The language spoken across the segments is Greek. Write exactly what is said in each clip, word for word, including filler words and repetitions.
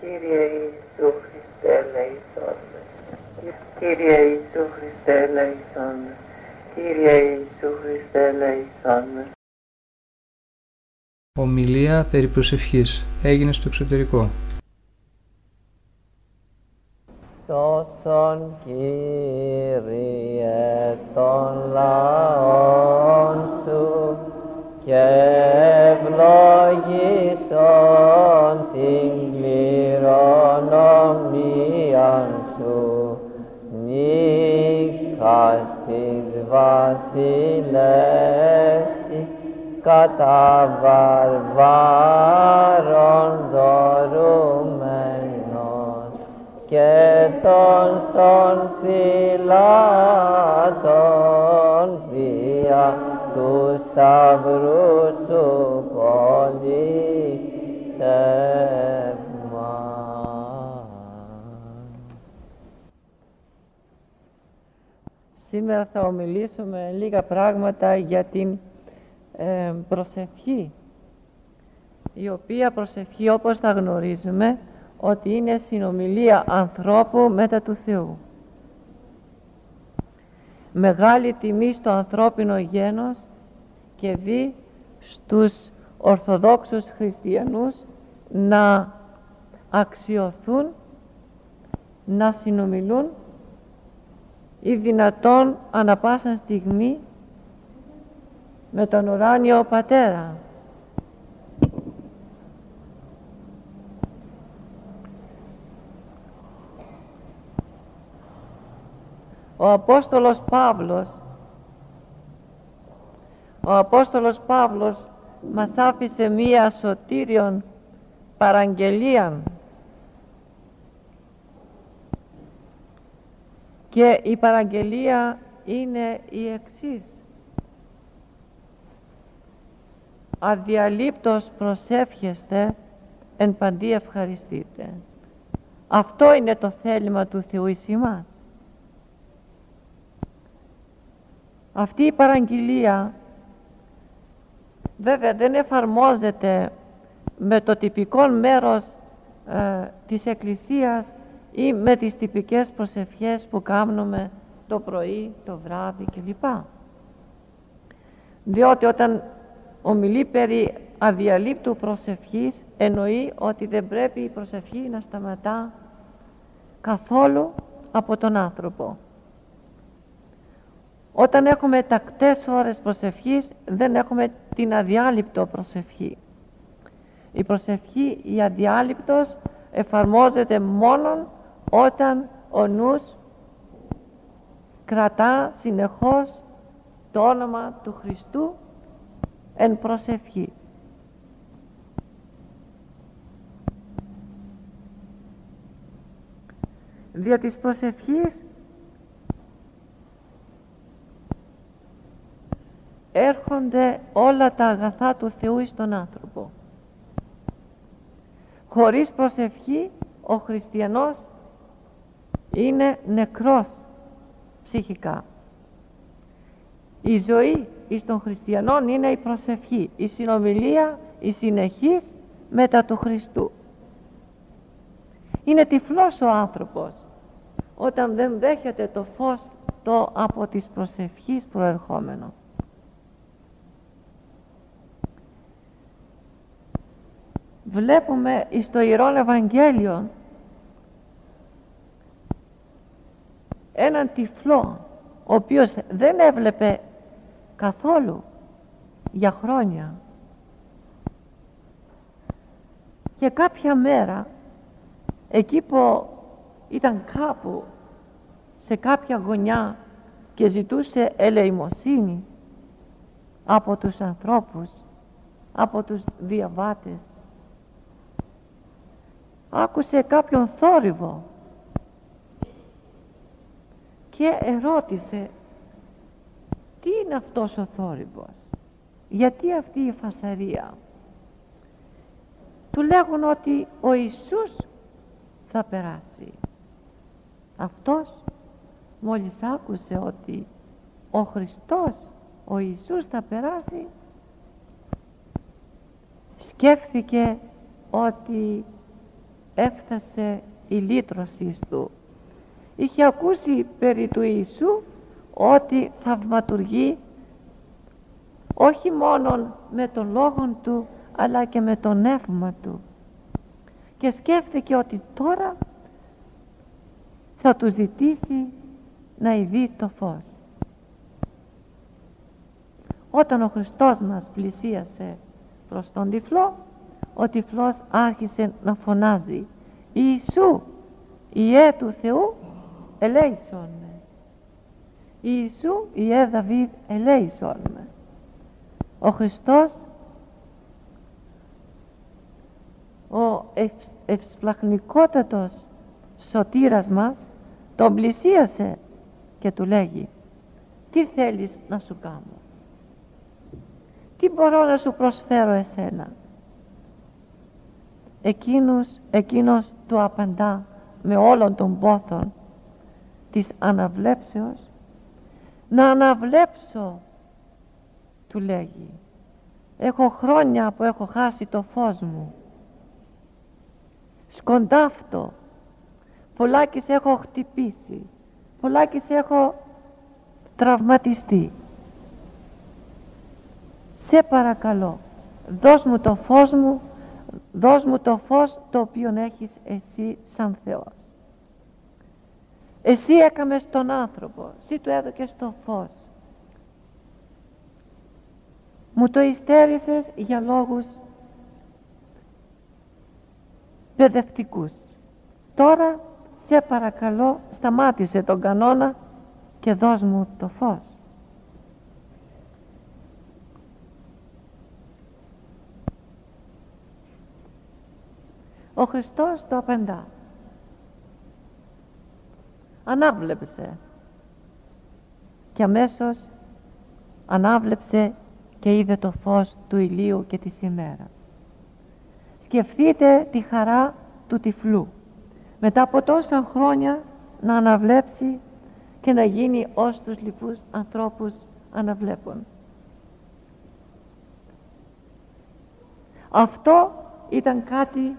Κύριε Ιησού Χριστέ, ελεησόν με. Κύριε Ιησού Χριστέ, ελεησόν με. Κύριε Ιησού Χριστέ, ελεησόν με. Ομιλία περί προσευχής. Έγινε στο εξωτερικό. Σώσον, Κύριε, των λαών σου και ευλογήσον την κληρονομίαν σου, νύχας της βασιλεύση κατά βαρβάρων δωρούμενος και των σων φυλάτων δια του σταυρού σου πολίτευμα. Σήμερα θα ομιλήσουμε λίγα πράγματα για την ε, προσευχή, η οποία προσευχή, όπως θα γνωρίζουμε, ότι είναι συνομιλία ανθρώπου μετά του Θεού. Μεγάλη τιμή στο ανθρώπινο γένος και δι στους Ορθοδόξους Χριστιανούς να αξιωθούν, να συνομιλούν ή δυνατόν ανα πάσα στιγμή με τον ουράνιο Πατέρα. Ο Απόστολος Παύλος, ο Απόστολος Παύλος μας άφησε μία σωτήριον παραγγελία και η παραγγελία είναι η εξής: αδιαλείπτος προσεύχεστε, εν παντί ευχαριστείτε. Αυτό είναι το θέλημα του Θεού εις ημάς. Αυτή η παραγγελία βέβαια δεν εφαρμόζεται με το τυπικό μέρος ε, της Εκκλησίας ή με τις τυπικές προσευχές που κάνουμε το πρωί, το βράδυ κλπ. Διότι όταν ομιλεί περί αδιαλείπτου προσευχής, εννοεί ότι δεν πρέπει η προσευχή να σταματά καθόλου από τον άνθρωπο. Όταν έχουμε τακτές ώρες προσευχής, δεν έχουμε την αδιάλειπτο προσευχή. Η προσευχή, η αδιάλειπτος, εφαρμόζεται μόνον όταν ο νους κρατά συνεχώς το όνομα του Χριστού εν προσευχή. Δια της προσευχής έρχονται όλα τα αγαθά του Θεού εις τον άνθρωπο. Χωρίς προσευχή ο χριστιανός είναι νεκρός ψυχικά. Η ζωή εις των χριστιανών είναι η προσευχή, η συνομιλία, η συνεχής μετά του Χριστού. Είναι τυφλός ο άνθρωπος όταν δεν δέχεται το φως το από της προσευχής προερχόμενο. Βλέπουμε εις το Ιερόν Ευαγγέλιο έναν τυφλό, ο οποίος δεν έβλεπε καθόλου για χρόνια, και κάποια μέρα εκεί που ήταν κάπου σε κάποια γωνιά και ζητούσε ελεημοσύνη από τους ανθρώπους, από τους διαβάτες, άκουσε κάποιον θόρυβο και ερώτησε, τι είναι αυτός ο θόρυβος, γιατί αυτή η φασαρία? Του λέγουν ότι ο Ιησούς θα περάσει. Αυτός μόλις άκουσε ότι ο Χριστός, ο Ιησούς θα περάσει, σκέφτηκε ότι έφτασε η λύτρωσή του. Είχε ακούσει περί του Ιησού ότι θαυματουργεί όχι μόνον με τον λόγο του αλλά και με το πνεύμα του, και σκέφτηκε ότι τώρα θα του ζητήσει να ειδεί το φως. Όταν ο Χριστός μας πλησίασε προς τον τυφλό, ο τυφλός άρχισε να φωνάζει «Ιησού, Υιέ του Θεού, ελέησον με! Ιησού, Υιέ Δαβίδ, ελέησον με!» Ο Χριστός, ο ευσπλαχνικότατος σωτήρας μας, τον πλησίασε και του λέγει «Τι θέλεις να σου κάνω? Τι μπορώ να σου προσφέρω εσένα?» Εκείνος, εκείνος του απαντά με όλων των πόθων της αναβλέψεως. «Να αναβλέψω», του λέγει, «έχω χρόνια που έχω χάσει το φως μου. Σκοντάφτω, πολλάκις έχω χτυπήσει, πολλάκις έχω τραυματιστεί. Σε παρακαλώ, δώσ' μου το φως μου, δώσ' μου το φως το οποίο έχεις εσύ σαν Θεός. Εσύ έκαμες τον άνθρωπο, εσύ του έδωκες το φως. Μου το υστέρισες για λόγους παιδευτικούς. Τώρα, σε παρακαλώ, σταμάτησε τον κανόνα και δώσ' μου το φως». Ο Χριστός το απαντά «Ανάβλεψε», και αμέσως ανάβλεψε και είδε το φως του ηλίου και της ημέρας. Σκεφτείτε τη χαρά του τυφλού μετά από τόσα χρόνια να αναβλέψει και να γίνει ως τους λοιπούς ανθρώπους αναβλέπων. Αυτό ήταν κάτι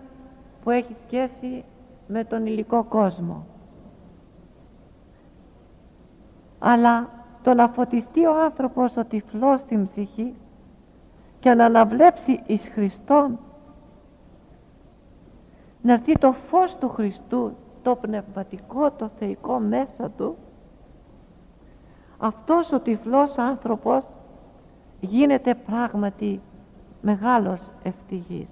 που έχει σχέση με τον υλικό κόσμο. Αλλά το να φωτιστεί ο άνθρωπος, ο τυφλός στην ψυχή, και να αναβλέψει εις Χριστόν, να έρθει το φως του Χριστού, το πνευματικό, το θεϊκό μέσα του, αυτός ο τυφλός άνθρωπος γίνεται πράγματι μεγάλος ευτυχής.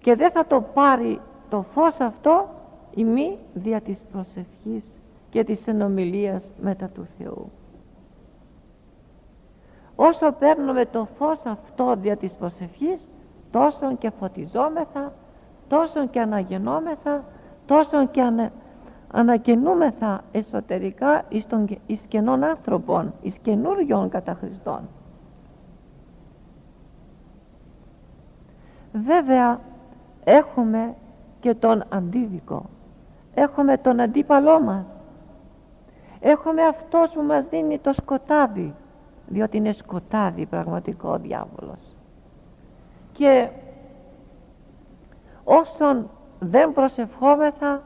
Και δεν θα το πάρει το φως αυτό ημί δια της προσευχής και της συνομιλίας μετά του Θεού. Όσο παίρνουμε το φως αυτό δια της προσευχής, τόσο και φωτιζόμεθα, τόσο και αναγεννόμεθα, τόσο και ανα... ανακαινούμεθα εσωτερικά εις, τον... εις καινών άνθρωπων, εις καινούριων κατά Χριστόν. Βέβαια, έχουμε και τον αντίδικο, έχουμε τον αντίπαλό μας, έχουμε αυτός που μας δίνει το σκοτάδι, διότι είναι σκοτάδι πραγματικό ο διάβολος. Και όσον δεν προσευχόμεθα,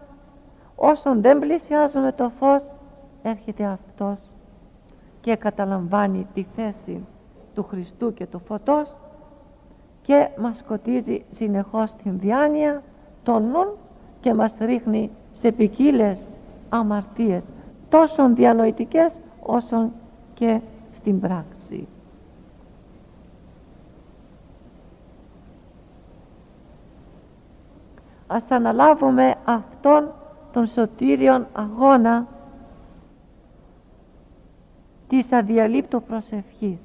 όσον δεν πλησιάζουμε το φως, έρχεται αυτός και καταλαμβάνει τη θέση του Χριστού και του φωτός και μας σκοτίζει συνεχώς την διάνοια, τον νου, και μας ρίχνει σε ποικίλες αμαρτίες, τόσο διανοητικές όσο και στην πράξη. Ας αναλάβουμε αυτόν τον σωτήριον αγώνα της αδιαλείπτου προσευχής.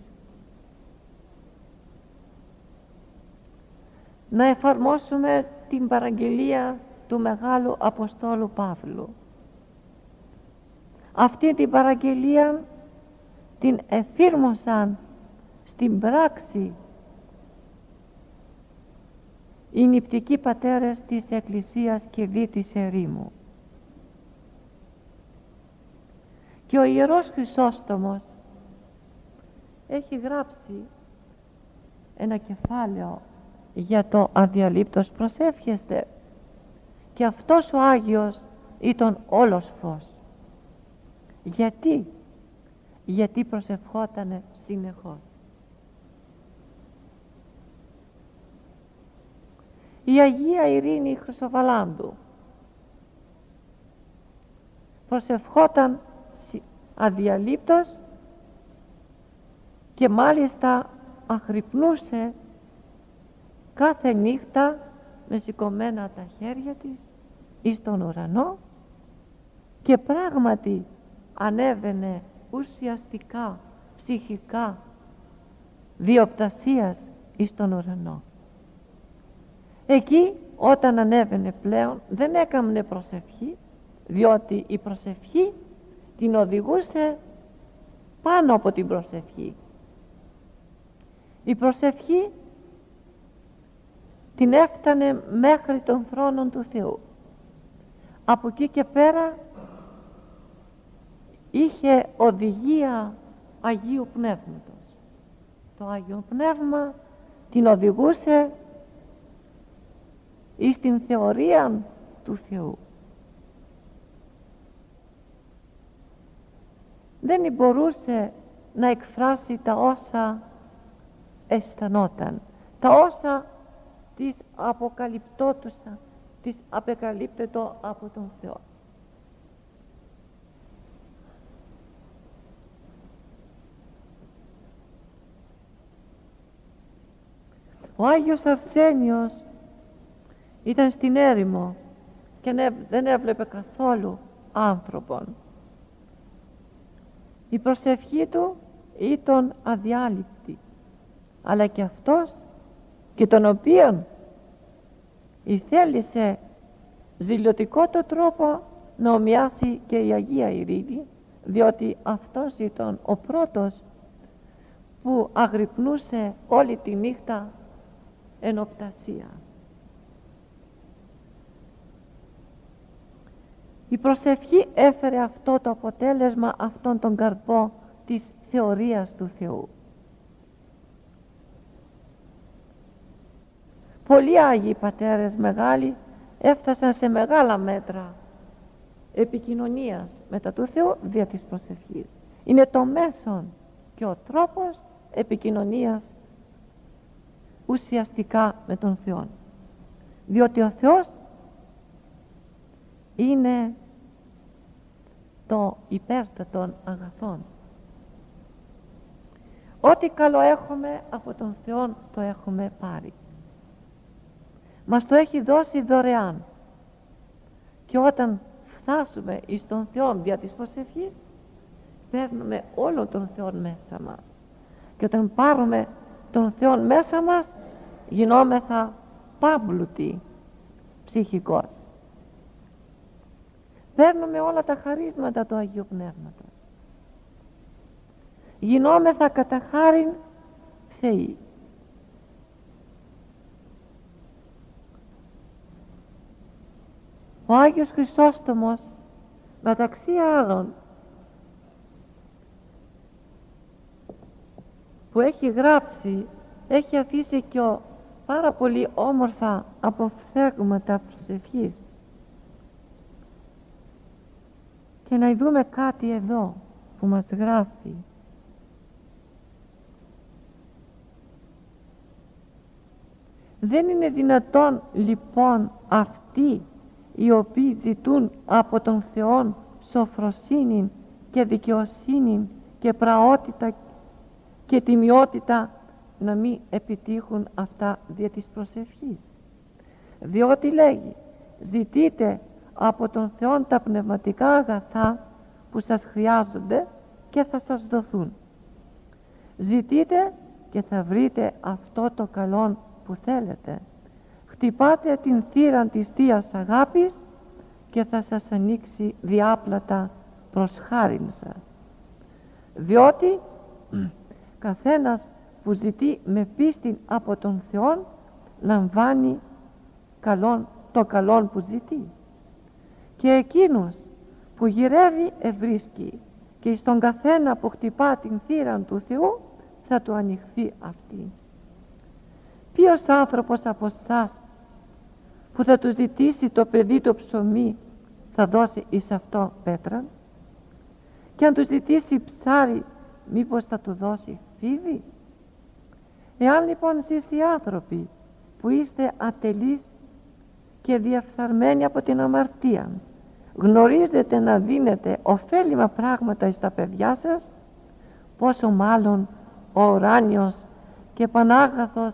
Να εφαρμόσουμε την παραγγελία του Μεγάλου Αποστόλου Παύλου. Αυτή την παραγγελία την εφήρμοσαν στην πράξη οι νηπτικοί πατέρες της Εκκλησίας και δι της ερήμου. Και ο Ιερός Χρυσόστομος έχει γράψει ένα κεφάλαιο για το αδιαλείπτος προσεύχεστε, και αυτός ο Άγιος ήταν όλος φως. Γιατί? Γιατί προσευχότανε συνεχώς. Η Αγία Ειρήνη Χρυσοβαλάντου προσευχόταν αδιαλείπτος και μάλιστα αχρυπνούσε κάθε νύχτα με σηκωμένα τα χέρια της εις τον ουρανό, και πράγματι ανέβαινε ουσιαστικά, ψυχικά διοπτασίας εις τον ουρανό. Εκεί όταν ανέβαινε πλέον δεν έκαμνε προσευχή, διότι η προσευχή την οδηγούσε πάνω από την προσευχή. Η προσευχή την έφτανε μέχρι τον θρόνο του Θεού. Από εκεί και πέρα είχε οδηγία Αγίου Πνεύματος. Το Άγιο Πνεύμα την οδηγούσε εις την θεωρία του Θεού. Δεν μπορούσε να εκφράσει τα όσα αισθανόταν, τα όσα της αποκαλυπτότουσαν, της απεκαλύπτετο από τον Θεό. Ο Άγιος Αρσένιος ήταν στην έρημο και δεν έβλεπε καθόλου άνθρωπον. Η προσευχή του ήταν αδιάλειπτη, αλλά και αυτός, και τον οποίον ηθέλησε ζηλωτικό το τρόπο να ομοιάσει και η Αγία Ειρήνη, διότι αυτός ήταν ο πρώτος που αγρυπνούσε όλη τη νύχτα ενοπτασία. Η προσευχή έφερε αυτό το αποτέλεσμα, αυτόν τον καρπό της θεωρίας του Θεού. Πολλοί Άγιοι Πατέρες μεγάλοι έφτασαν σε μεγάλα μέτρα επικοινωνίας μετά του Θεού δια της προσευχής. Είναι το μέσον και ο τρόπος επικοινωνίας ουσιαστικά με τον Θεό. Διότι ο Θεός είναι το υπέρτατον αγαθόν. Ό,τι καλό έχουμε από τον Θεό το έχουμε πάρει. Μας το έχει δώσει δωρεάν. Και όταν φτάσουμε εις τον Θεό δια της προσευχής, παίρνουμε όλο τον Θεό μέσα μας. Και όταν πάρουμε τον Θεό μέσα μας, γινόμεθα πάμπλουτοι ψυχικώς. Παίρνουμε όλα τα χαρίσματα του Αγίου Πνεύματος. Γινόμεθα κατά χάριν Θεοί. Ο Άγιος Χρυσόστομος, μεταξύ άλλων, που έχει γράψει, έχει αφήσει και ο, πάρα πολύ όμορφα αποφθέγματα προσευχής. Και να δούμε κάτι εδώ που μας γράφει. Δεν είναι δυνατόν λοιπόν αυτοί οι οποίοι ζητούν από τον Θεό σοφροσύνη και δικαιοσύνη και πραότητα και τιμιότητα να μην επιτύχουν αυτά δια της προσευχής. Διότι λέγει, ζητείτε από τον Θεό τα πνευματικά αγαθά που σας χρειάζονται και θα σας δοθούν. Ζητείτε και θα βρείτε αυτό το καλό που θέλετε. Χτυπάτε την θύραν της Θείας Αγάπης και θα σας ανοίξει διάπλατα προς χάριν σας. Διότι καθένας που ζητεί με πίστη από τον Θεό λαμβάνει καλόν, το καλό που ζητεί. Και εκείνος που γυρεύει ευρίσκει, και στον καθένα που χτυπά την θύραν του Θεού θα του ανοιχθεί αυτή. ποιος άνθρωπος από εσάς που θα του ζητήσει το παιδί το ψωμί θα δώσει εις αυτό πέτρα, και αν του ζητήσει ψάρι μήπως θα του δώσει φίδι? Εάν λοιπόν εσείς οι άνθρωποι που είστε ατελείς και διαφθαρμένοι από την αμαρτία γνωρίζετε να δίνετε ωφέλιμα πράγματα στα παιδιά σας, πόσο μάλλον ο ουράνιος και πανάγαθος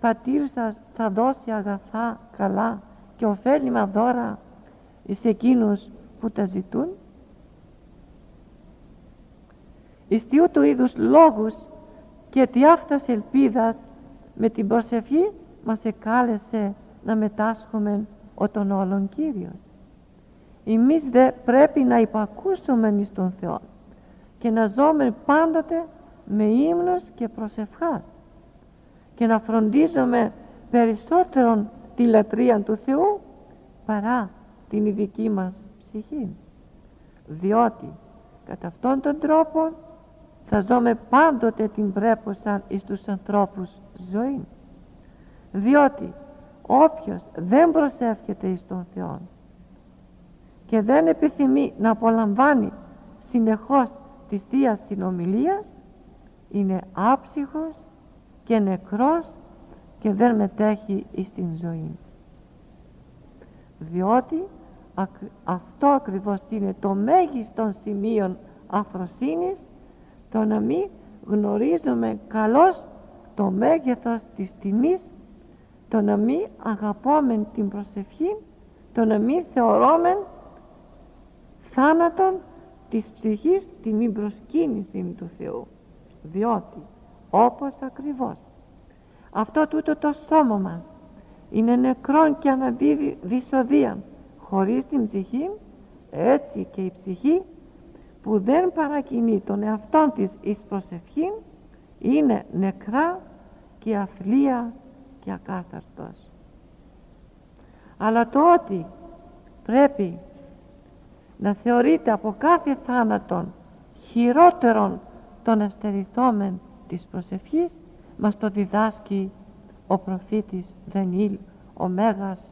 πατήρ σας θα δώσει αγαθά, καλά και ωφέλιμα δώρα εις εκείνους που τα ζητούν. Εις τούτου είδους λόγους και τη αυτάς ελπίδας με την προσευχή μας εκάλεσε να μετάσχουμε ο των όλων Κύριος. Εμείς δε πρέπει να υπακούσουμε εις τον Θεό και να ζούμε πάντοτε με ύμνους και προσευχάς και να φροντίζουμε περισσότερον τη λατρεία του Θεού παρά την ειδική μας ψυχή, διότι κατά αυτόν τον τρόπο θα ζούμε πάντοτε την πρέπουσαν εις τους ανθρώπους ζωή, διότι όποιος δεν προσεύχεται εις τον Θεό και δεν επιθυμεί να απολαμβάνει συνεχώς της Θείας Συνομιλίας είναι άψυχος και νεκρός και δεν μετέχει εις την ζωή, διότι αυτό ακριβώς είναι το μέγιστον σημείο αφροσύνης, το να μην γνωρίζουμε καλώς το μέγεθος της τιμής, το να μην αγαπώμεν την προσευχή, το να μην θεωρώμεν θάνατον της ψυχής την μη προσκύνηση του Θεού, διότι όπως ακριβώς αυτό τούτο το σώμα μας είναι νεκρόν και αναδίδει δυσοδεία χωρίς την ψυχή, έτσι και η ψυχή που δεν παρακινεί τον εαυτόν της εις προσευχήν είναι νεκρά και αθλία και ακάθαρτος. Αλλά το ότι πρέπει να θεωρείται από κάθε θάνατον χειρότερον τον αστεριθόμεν της προσευχής μας το διδάσκει ο προφήτης Δανιήλ, ο Μέγας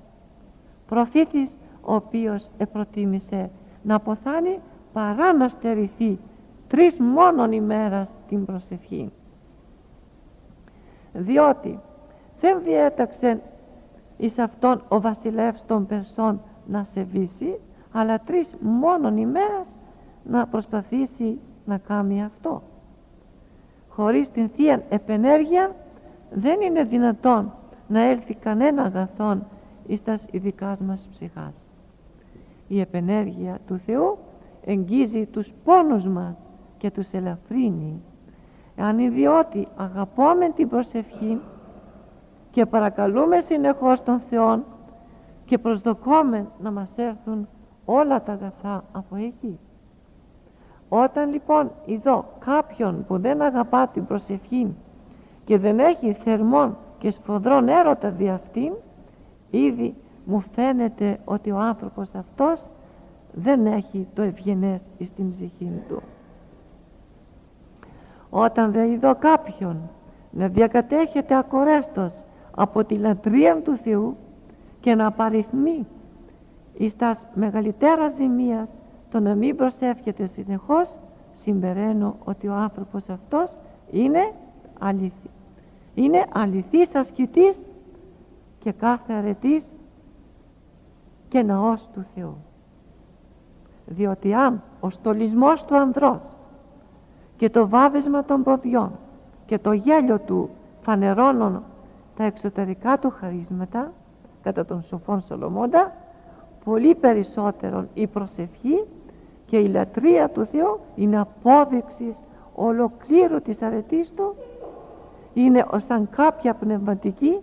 προφήτης, ο οποίος επροτίμησε να αποθάνει παρά να στερηθεί τρεις μόνον ημέρας την προσευχή, διότι δεν διέταξε εις αυτόν ο βασιλεύς των Περσών να σε βύσει, αλλά τρεις μόνον ημέρας να προσπαθήσει να κάνει αυτό. Χωρίς την Θεία επενέργεια δεν είναι δυνατόν να έλθει κανένα αγαθόν εις τας ειδικάς μας ψυχάς. Η επενέργεια του Θεού εγγύζει τους πόνους μας και τους ελαφρύνει. Αν διότι αγαπώμεν την προσευχή και παρακαλούμε συνεχώς τον Θεό και προσδοκόμεν να μας έρθουν όλα τα αγαθά από εκεί. Όταν λοιπόν ειδώ κάποιον που δεν αγαπά την προσευχή και δεν έχει θερμόν και σφοδρόν έρωτα δι' αυτήν, ήδη μου φαίνεται ότι ο άνθρωπος αυτός δεν έχει το ευγενές εις την ψυχή του. Όταν δε ειδώ κάποιον να διακατέχεται ακορέστος από τη λατρεία του Θεού και να απαριθμεί εις τας μεγαλυτέρας ζημίας το να μην προσεύχεται συνεχώς, συμπεραίνω ότι ο άνθρωπος αυτός είναι αληθή. Είναι αληθής ασκητής και κάθε αρετής και ναός του Θεού. Διότι αν ο στολισμός του ανδρός και το βάδισμα των ποδιών και το γέλιο του φανερώνουν τα εξωτερικά του χαρίσματα, κατά τον σοφόν Σολομώντα, πολύ περισσότερον η προσευχή και η λατρεία του Θεού είναι απόδειξη ολοκλήρου της αρετής του, είναι ως αν κάποια πνευματική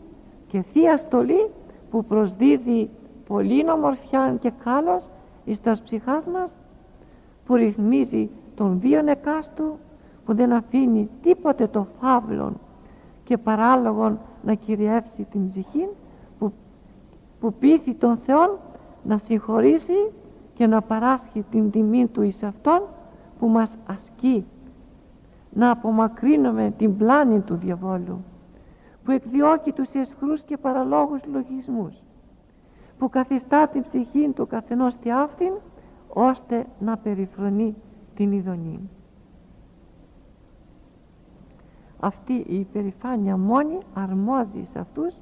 και θεία στολή που προσδίδει πολλήν ομορφιά και κάλος εις τας ψυχάς μας, που ρυθμίζει τον βίον εκάστου, που δεν αφήνει τίποτε το φαύλον και παράλογον να κυριεύσει την ψυχή, που, που πείθει τον Θεόν να συγχωρήσει και να παράσχει την τιμή του εις αυτόν που μας ασκεί, να απομακρύνουμε την πλάνη του διαβόλου, που εκδιώκει τους αισχρούς και παραλόγους λογισμούς, που καθιστά την ψυχήν του καθενός τη αυτήν, ώστε να περιφρονεί την ειδονή. Αυτή η υπερηφάνεια μόνη αρμόζει σε αυτούς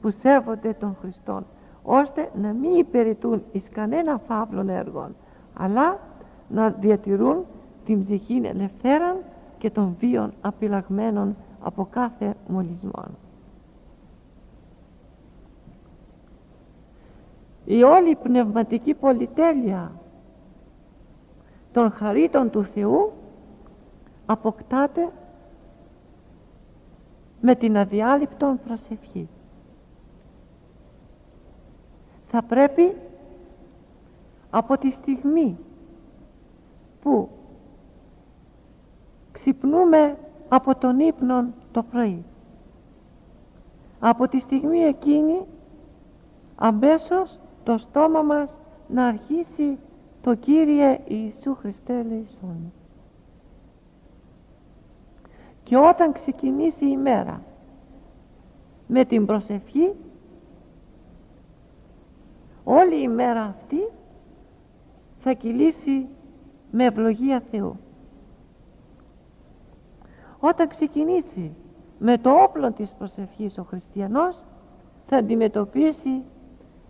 που σέβονται τον Χριστόν, ώστε να μην υπηρετούν εις κανένα φαύλων έργων, αλλά να διατηρούν την ψυχήν ελευθέραν και των βίων απειλαγμένων από κάθε μολυσμό. Η όλη πνευματική πολυτέλεια των χαρίτων του Θεού αποκτάται με την αδιάλειπτον προσευχή. Θα πρέπει από τη στιγμή που ξυπνούμε από τον ύπνο το πρωί, από τη στιγμή εκείνη αμέσως το στόμα μας να αρχίσει το Κύριε Ιησού Χριστέ Λεϊσόν. Και όταν ξεκινήσει η μέρα με την προσευχή, όλη η μέρα αυτή θα κυλήσει με ευλογία Θεού. Όταν ξεκινήσει με το όπλο της προσευχής ο χριστιανός, θα αντιμετωπίσει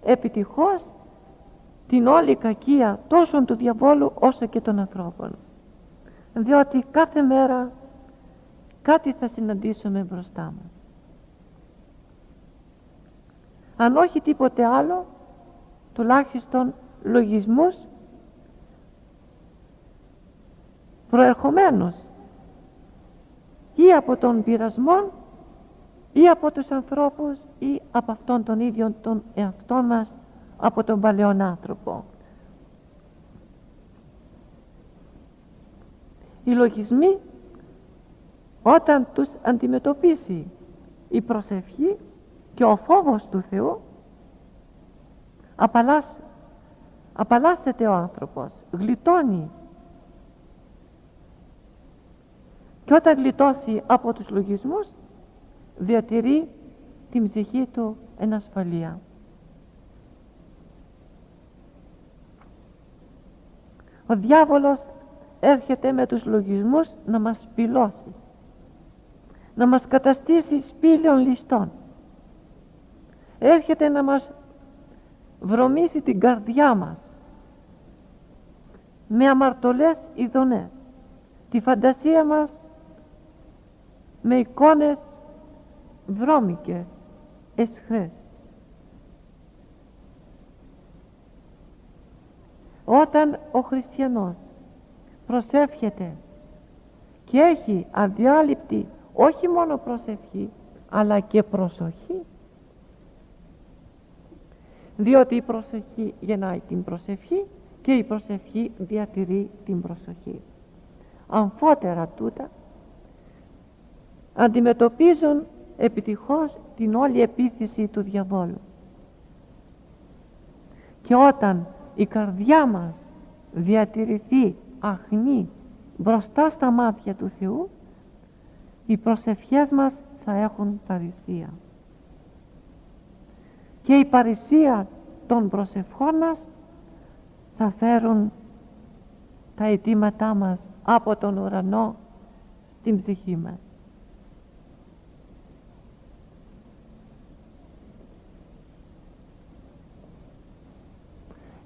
επιτυχώς την όλη κακία τόσο του διαβόλου όσο και των ανθρώπων, διότι κάθε μέρα κάτι θα συναντήσουμε μπροστά μας. Αν όχι τίποτε άλλο, τουλάχιστον λογισμούς προερχομένους ή από τον πειρασμό ή από τους ανθρώπους ή από αυτόν τον ίδιο τον εαυτό μας, από τον παλαιόν άνθρωπο. Οι λογισμοί, όταν τους αντιμετωπίσει η προσευχή και ο φόβος του Θεού, απαλλάσσεται, απαλλάσσεται ο άνθρωπος, γλιτώνει. Και όταν γλιτώσει από τους λογισμούς, διατηρεί την ψυχή του εν ασφαλεία. Ο διάβολος έρχεται με τους λογισμούς να μας σπηλώσει, να μας καταστήσει σπήλιον ληστών. Έρχεται να μας βρωμίσει την καρδιά μας με αμαρτωλές ειδονές, τη φαντασία μας με εικόνες βρώμικες, αισχρές. Όταν ο χριστιανός προσεύχεται και έχει αδιάλειπτη όχι μόνο προσευχή, αλλά και προσοχή, διότι η προσοχή γεννάει την προσευχή και η προσευχή διατηρεί την προσοχή. Αμφότερα τούτα αντιμετωπίζουν επιτυχώς την όλη επίθεση του διαβόλου. Και όταν η καρδιά μας διατηρηθεί αχνή μπροστά στα μάτια του Θεού, οι προσευχές μας θα έχουν παρησία. Και η παρησία των προσευχών μας θα φέρουν τα αιτήματά μας από τον ουρανό στην ψυχή μας.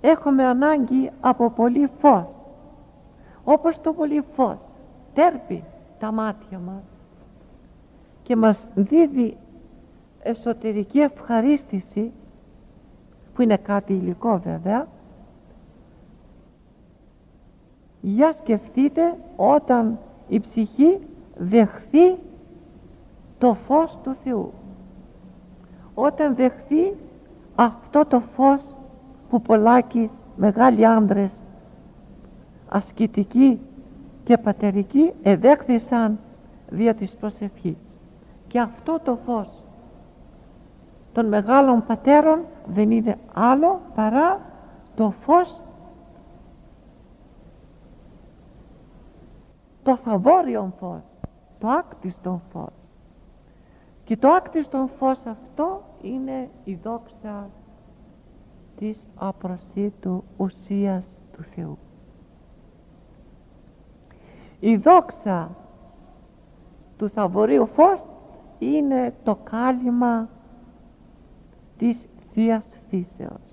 Έχουμε ανάγκη από πολύ φως, όπως το πολύ φως τέρπει τα μάτια μας και μας δίδει εσωτερική ευχαρίστηση, που είναι κάτι υλικό βέβαια. Για σκεφτείτε όταν η ψυχή δεχθεί το φως του Θεού, όταν δεχθεί αυτό το φως που πολλάκις μεγάλοι άντρες ασκητικοί και πατερικοί εδέχθησαν δια της προσευχής. Και αυτό το φως των μεγάλων πατέρων δεν είναι άλλο παρά το φως, το θαβόριον φως, το άκτιστο φως, Και το άκτιστον φως αυτό είναι η δόξα της απροσίτου ουσίας του Θεού. Η δόξα του θαυωρίου φως είναι το κάλυμα της Θείας Φύσεως.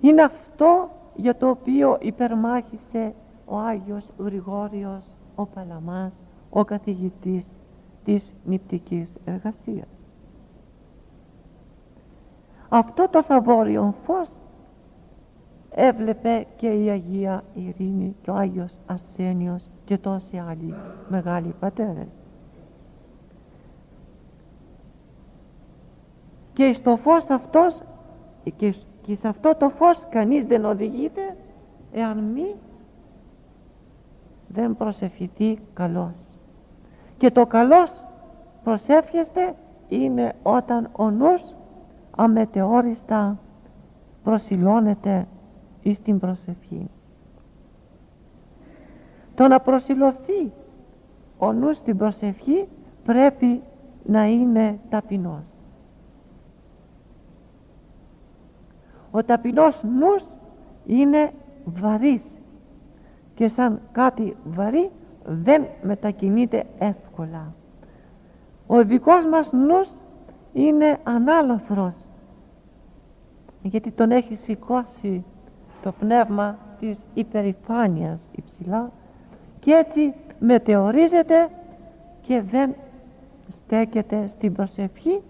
Είναι αυτό για το οποίο υπερμάχησε ο Άγιος Γρηγόριος ο Παλαμάς, ο καθηγητής της νηπτικής εργασίας. Αυτό το θαυόριον φως έβλεπε και η Αγία Ειρήνη και ο Άγιος Αρσένιος και τόσοι άλλοι μεγάλοι πατέρες. Και στο φως αυτός, και, και σε αυτό το φως κανείς δεν οδηγείται εάν μη δεν προσευχηθεί καλός. Και το καλός, προσεύχεστε, είναι όταν ο νους αμετεόριστα προσιλώνεται εις την προσευχή. Το να προσιλωθεί ο νους στην προσευχή πρέπει να είναι ταπεινός. Ο ταπεινός νους είναι βαρύς και σαν κάτι βαρύ δεν μετακινείται εύκολα. Ο δικός μας νους είναι ανάλαφρος, γιατί τον έχει σηκώσει το πνεύμα της υπερηφάνειας υψηλά και έτσι μετεωρίζεται και δεν στέκεται στην προσευχή,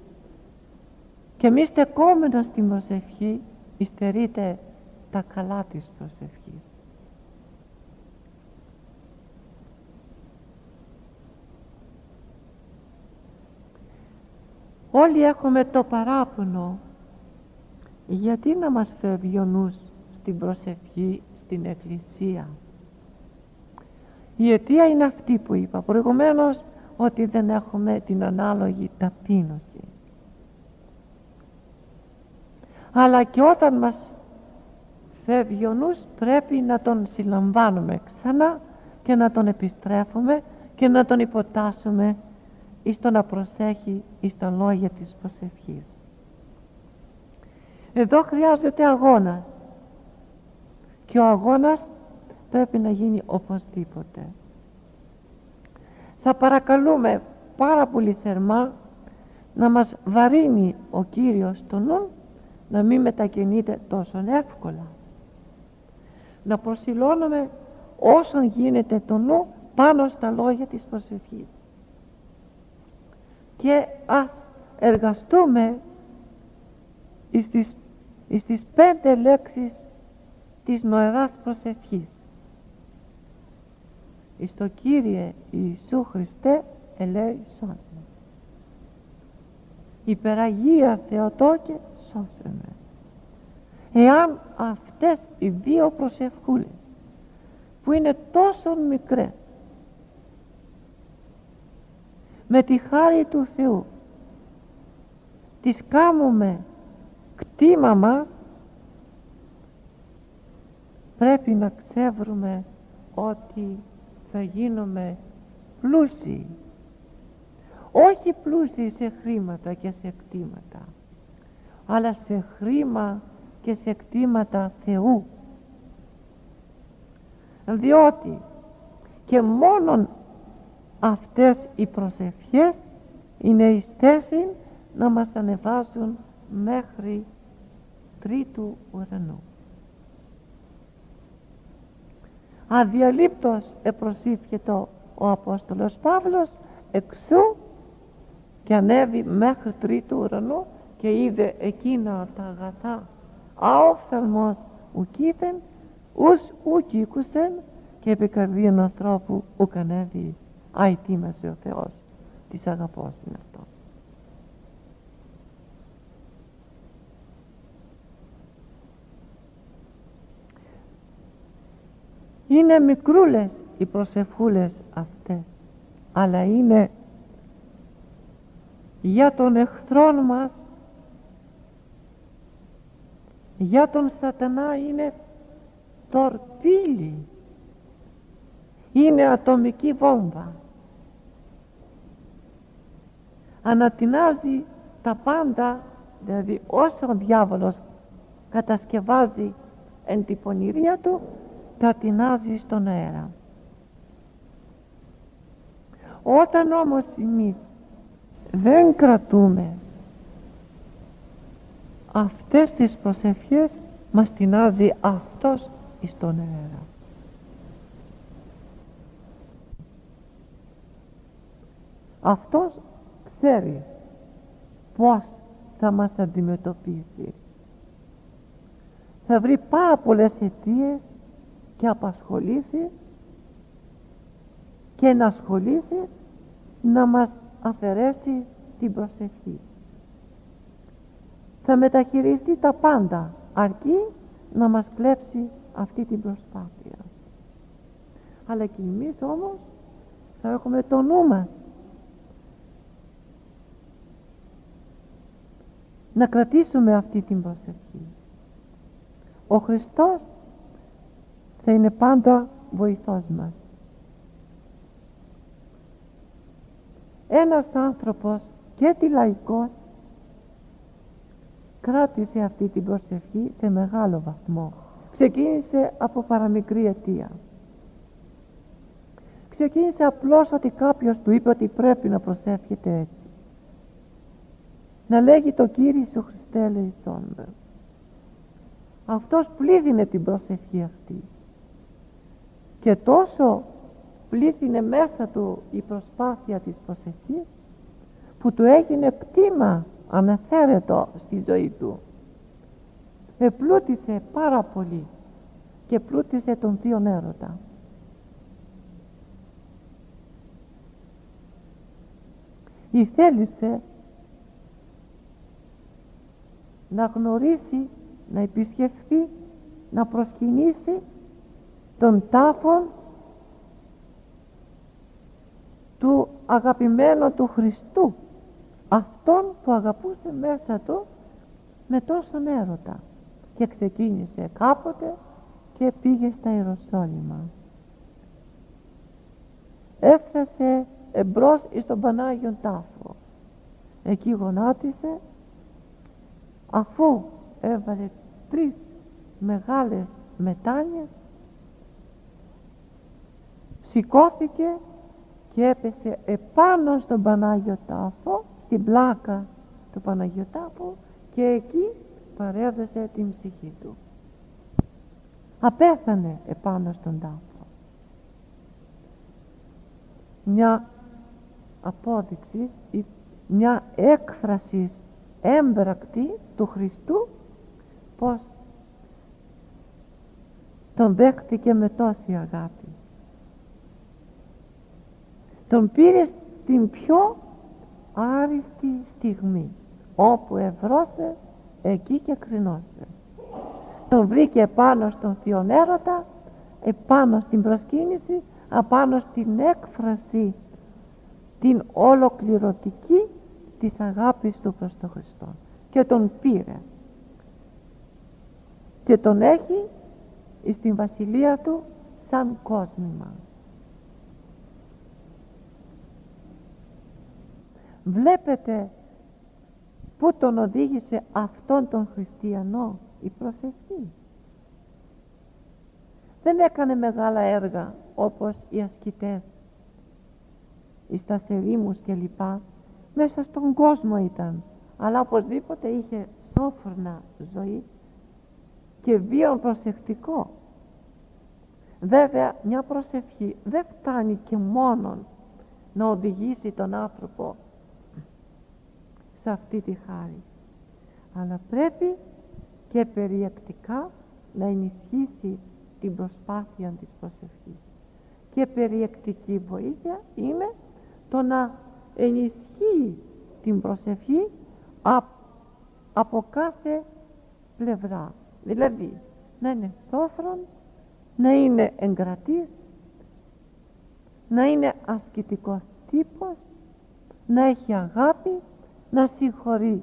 και μη στεκόμενος στην προσευχή υστερείται τα καλά της προσευχής. Όλοι έχουμε το παράπονο, γιατί να μας φεύγει ο νους στην προσευχή, στην εκκλησία. Η αιτία είναι αυτή που είπα προηγουμένως, ότι δεν έχουμε την ανάλογη ταπείνωση. Αλλά και όταν μας φεύγει ο νους πρέπει να τον συλλαμβάνουμε ξανά και να τον επιστρέφουμε και να τον υποτάσσουμε εις το να προσέχει εις τα λόγια της προσευχής. Εδώ χρειάζεται αγώνας, και ο αγώνας πρέπει να γίνει οπωσδήποτε. Θα παρακαλούμε πάρα πολύ θερμά να μας βαρύνει ο Κύριος τον νου, να μην μετακινείται τόσο εύκολα, να προσιλώνουμε όσον γίνεται το νου πάνω στα λόγια της προσευχής, και ας εργαστούμε εις τις, εις τις πέντε λέξεις της νοεράς προσευχής. Εις το Κύριε Ιησού Χριστέ ελέησόν με. Υπεραγία Θεοτόκε σώσε με. Εάν αυτές οι δύο προσευχούλες που είναι τόσο μικρές με τη χάρη του Θεού τις κάμουμε κτήμα μας, πρέπει να ξεύρουμε ότι θα γίνουμε πλούσιοι. Όχι πλούσιοι σε χρήματα και σε κτήματα, αλλά σε χρήμα και σε κτήματα Θεού. Διότι και μόνον αυτές οι προσευχές είναι εις θέση να μας ανεβάσουν μέχρι τρίτου ουρανού. Αδιαλείπτος επροσήφιεται ο Απόστολος Παύλος εξού και ανέβη μέχρι τρίτου ουρανού και είδε εκείνα τα αγαθά αόφθαλμος ουκήθεν, ους ουκήκουσεν και επί καρδίαν ανθρώπου ουκανέβη. Αιτήμασε ο Θεός, της αγαπός είναι αυτό. Είναι μικρούλες οι προσευχούλες αυτές, αλλά είναι για τον εχθρόν μας, για τον σατανά είναι τορπίλι, είναι ατομική βόμβα. ανατινάζει τα πάντα, δηλαδή όσο ο διάβολος κατασκευάζει εν τη πονηρία του, τα τεινάζει στον αέρα. Όταν όμως εμείς δεν κρατούμε αυτές τις προσευχές, μας τεινάζει αυτός στον αέρα. Αυτός ξέρει πώς θα μας αντιμετωπίσει. Θα βρει πάρα πολλές αιτίες και απασχολήσει και να ασχολήσει να μας αφαιρέσει την προσευχή. Θα μεταχειριστεί τα πάντα αρκεί να μας κλέψει αυτή την προσπάθεια. Αλλά και εμείς όμως θα έχουμε το νου μας να κρατήσουμε αυτή την προσευχή. Ο Χριστός θα είναι πάντα βοηθός μας. Ένας άνθρωπος και τη λαϊκός κράτησε αυτή την προσευχή σε μεγάλο βαθμό. Ξεκίνησε από παραμικρή αιτία. Ξεκίνησε απλώς ότι κάποιος του είπε ότι πρέπει να προσεύχεται έτσι. Να λέγει το Κύριε Ιησού Χριστέ ελεησόν. Αυτός πλήθυνε την προσευχή αυτή. Και τόσο πλήθυνε μέσα του η προσπάθεια της προσευχής που του έγινε πτήμα αναφέρετο στη ζωή του. Επλούτησε πάρα πολύ και πλούτησε τον Θείον Έρωτα. Η θέλησε να γνωρίσει, να επισκεφθεί, να προσκυνήσει τον τάφο του αγαπημένου του Χριστού, αυτόν που αγαπούσε μέσα του με τόσον έρωτα, και ξεκίνησε κάποτε και πήγε στα Ιεροσόλυμα. Έφτασε εμπρός εις τον Πανάγιον τάφο, εκεί γονάτισε. Αφού έβαλε τρεις μεγάλες μετάνοιες, σηκώθηκε και έπεσε επάνω στον Πανάγιο τάφο, στην πλάκα του Παναγίου τάφου, και εκεί παρέδωσε την ψυχή του. Απέθανε επάνω στον τάφο. Μια απόδειξη, μια έκφραση έμπρακτη του Χριστού, πως τον δέχτηκε με τόση αγάπη. Τον πήρε στην πιο άριστη στιγμή, όπου ευρώσε εκεί και κρινώσε. Τον βρήκε επάνω στον Θείον Έρωτα, επάνω στην προσκύνηση, επάνω στην έκφραση την ολοκληρωτική της αγάπης του προς τον Χριστό, και τον πήρε και τον έχει στην βασιλεία του σαν κόσμημα. Βλέπετε που τον οδήγησε αυτόν τον χριστιανό η προσευχή. Δεν έκανε μεγάλα έργα όπως οι ασκητές, οι στασερήμους και λοιπά. Μέσα στον κόσμο ήταν, αλλά οπωσδήποτε είχε σόφρονα ζωή και βίον προσεκτικό. Βέβαια, μια προσευχή δεν φτάνει και μόνον να οδηγήσει τον άνθρωπο σε αυτή τη χάρη, αλλά πρέπει και περιεκτικά να ενισχύσει την προσπάθεια της προσευχής. Και περιεκτική βοήθεια είναι το να ενισχύει την προσευχή από κάθε πλευρά. Δηλαδή, να είναι σόφρον, να είναι εγκρατής, να είναι ασκητικός τύπος, να έχει αγάπη, να συγχωρεί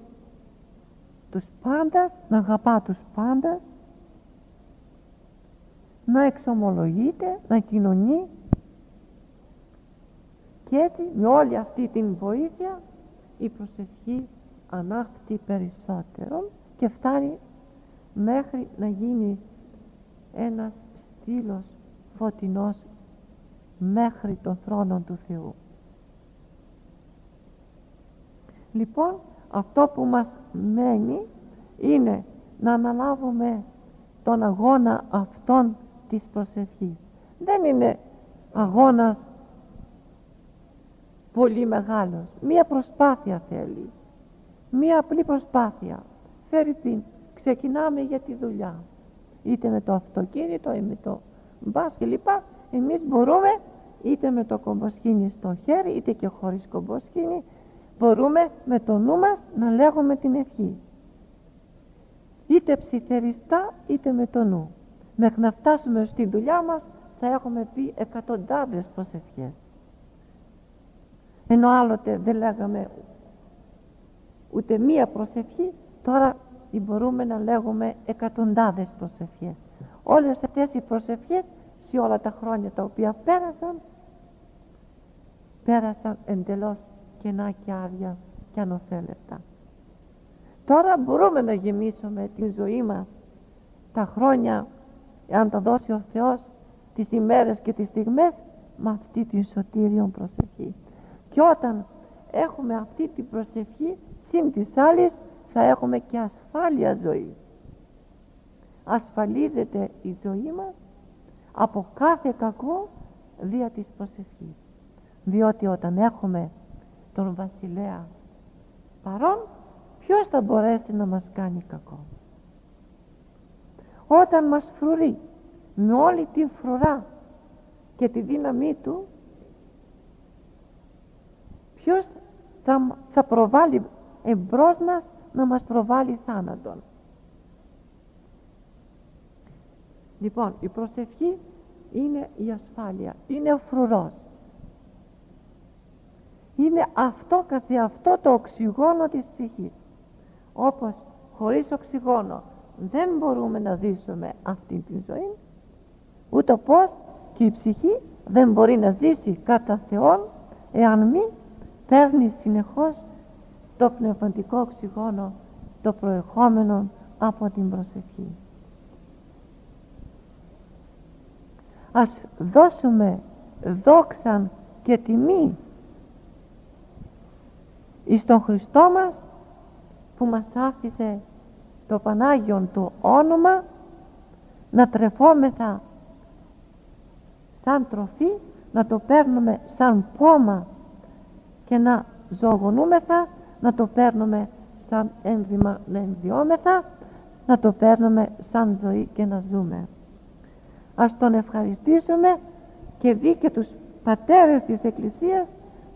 τους πάντας, να αγαπά τους πάντας, να εξομολογείται, να κοινωνεί. Και έτσι με όλη αυτή την βοήθεια η προσευχή ανάπτει περισσότερον και φτάνει μέχρι να γίνει ένας στήλος φωτεινός μέχρι τον θρόνο του Θεού. Λοιπόν, αυτό που μας μένει είναι να αναλάβουμε τον αγώνα αυτόν της προσευχής. Δεν είναι αγώνας πολύ μεγάλος. Μία προσπάθεια θέλει. Μία απλή προσπάθεια. Φερρυπίν, ξεκινάμε για τη δουλειά. Είτε με το αυτοκίνητο, είτε με το μπας κλπ. Εμείς μπορούμε είτε με το κομποσκήνι στο χέρι, είτε και χωρίς κομποσκήνι, μπορούμε με το νου μας να λέγουμε την ευχή. Είτε ψιθεριστά, είτε με το νου. Μέχρι να φτάσουμε στη δουλειά μας θα έχουμε πει εκατοντάδες προσευχές. Ενώ άλλοτε δεν λέγαμε ούτε μία προσευχή, τώρα μπορούμε να λέγουμε εκατοντάδες προσευχές. Όλες αυτές οι προσευχές σε όλα τα χρόνια τα οποία πέρασαν, πέρασαν εντελώς κενά και άδεια και ανοθέλευτα. Τώρα μπορούμε να γεμίσουμε τη ζωή μας, τα χρόνια, αν τα δώσει ο Θεός, τις ημέρες και τις στιγμές, με αυτή την σωτήριον προσευχή. Και όταν έχουμε αυτή την προσευχή, σύν της άλλης, θα έχουμε και ασφάλεια ζωή. Ασφαλίζεται η ζωή μας από κάθε κακό δια της προσευχής. Διότι όταν έχουμε τον βασιλέα παρών, ποιος θα μπορέσει να μας κάνει κακό? Όταν μας φρουρεί με όλη την φρουρά και τη δύναμή του, ποιος θα, θα προβάλλει εμπρός μας να μας προβάλλει θάνατον? Λοιπόν, η προσευχή είναι η ασφάλεια, είναι ο φρουρός. Είναι αυτό καθεαυτό το οξυγόνο της ψυχής. Όπως χωρίς οξυγόνο δεν μπορούμε να ζήσουμε αυτή τη ζωή, ούτε πως και η ψυχή δεν μπορεί να ζήσει κατά Θεόν, εάν μη παίρνει συνεχώς το πνευματικό οξυγόνο, το προερχόμενο από την προσευχή. Ας δώσουμε δόξαν και τιμή εις τον Χριστό μας, που μας άφησε το Πανάγιον του όνομα, να τρεφόμεθα σαν τροφή, να το παίρνουμε σαν πόμα και να ζωογονούμεθα, να το παίρνουμε σαν ένδυμα, να ενδυόμεθα, να το παίρνουμε σαν ζωή και να ζούμε. Ας τον ευχαριστήσουμε και δει και τους πατέρες της Εκκλησίας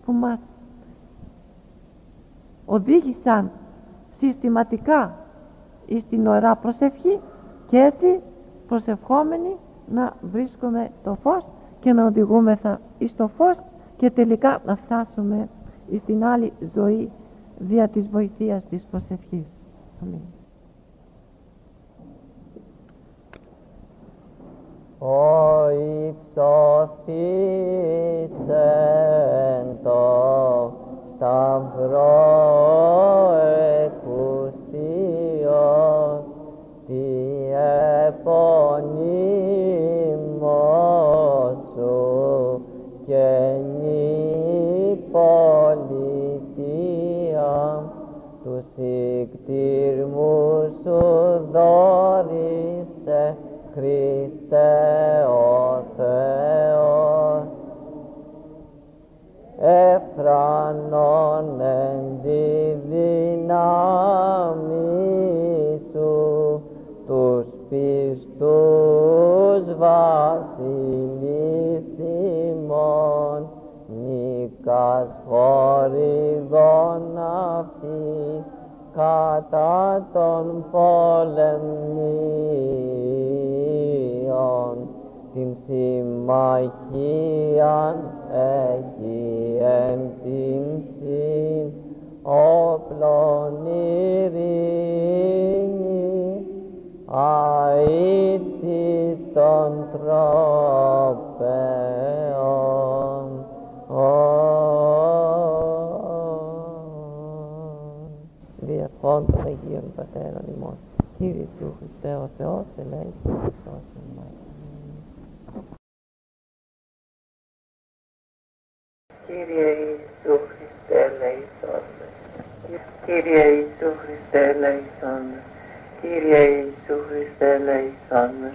που μας οδήγησαν συστηματικά εις την ωραία προσευχή, και έτσι προσευχόμενοι να βρίσκουμε το φως και να οδηγούμεθα εις το φως και τελικά να φτάσουμε εις την άλλη ζωή δια της βοηθείας της προσευχής. Αμήν. Ο υψωθήσεν το σταυρό εκουσίως τι επωνύμος σου και νη πολιτεία του συκτήρμου σου δώρισε, Χριστέ ο Θεός. Εφρανών εν τη δύναμη σου τους πιστούς βασιλίσιμων, νίκας χορηγών αυτής κατά των πολεμίων, την συμμαχίαν έχει εν την συν όπλων ειρήνης, αήτης των τροπέων. Σολομών. Κύριε του Χριστέ ο Θεός, ελέησον ημάς. Κύριε Ιησού Χριστέ, ελέησον ημάς. Κύριε Ιησού Χριστέ, ελέησον ημάς. Κύριε Ιησού Χριστέ, ελέησον ημάς.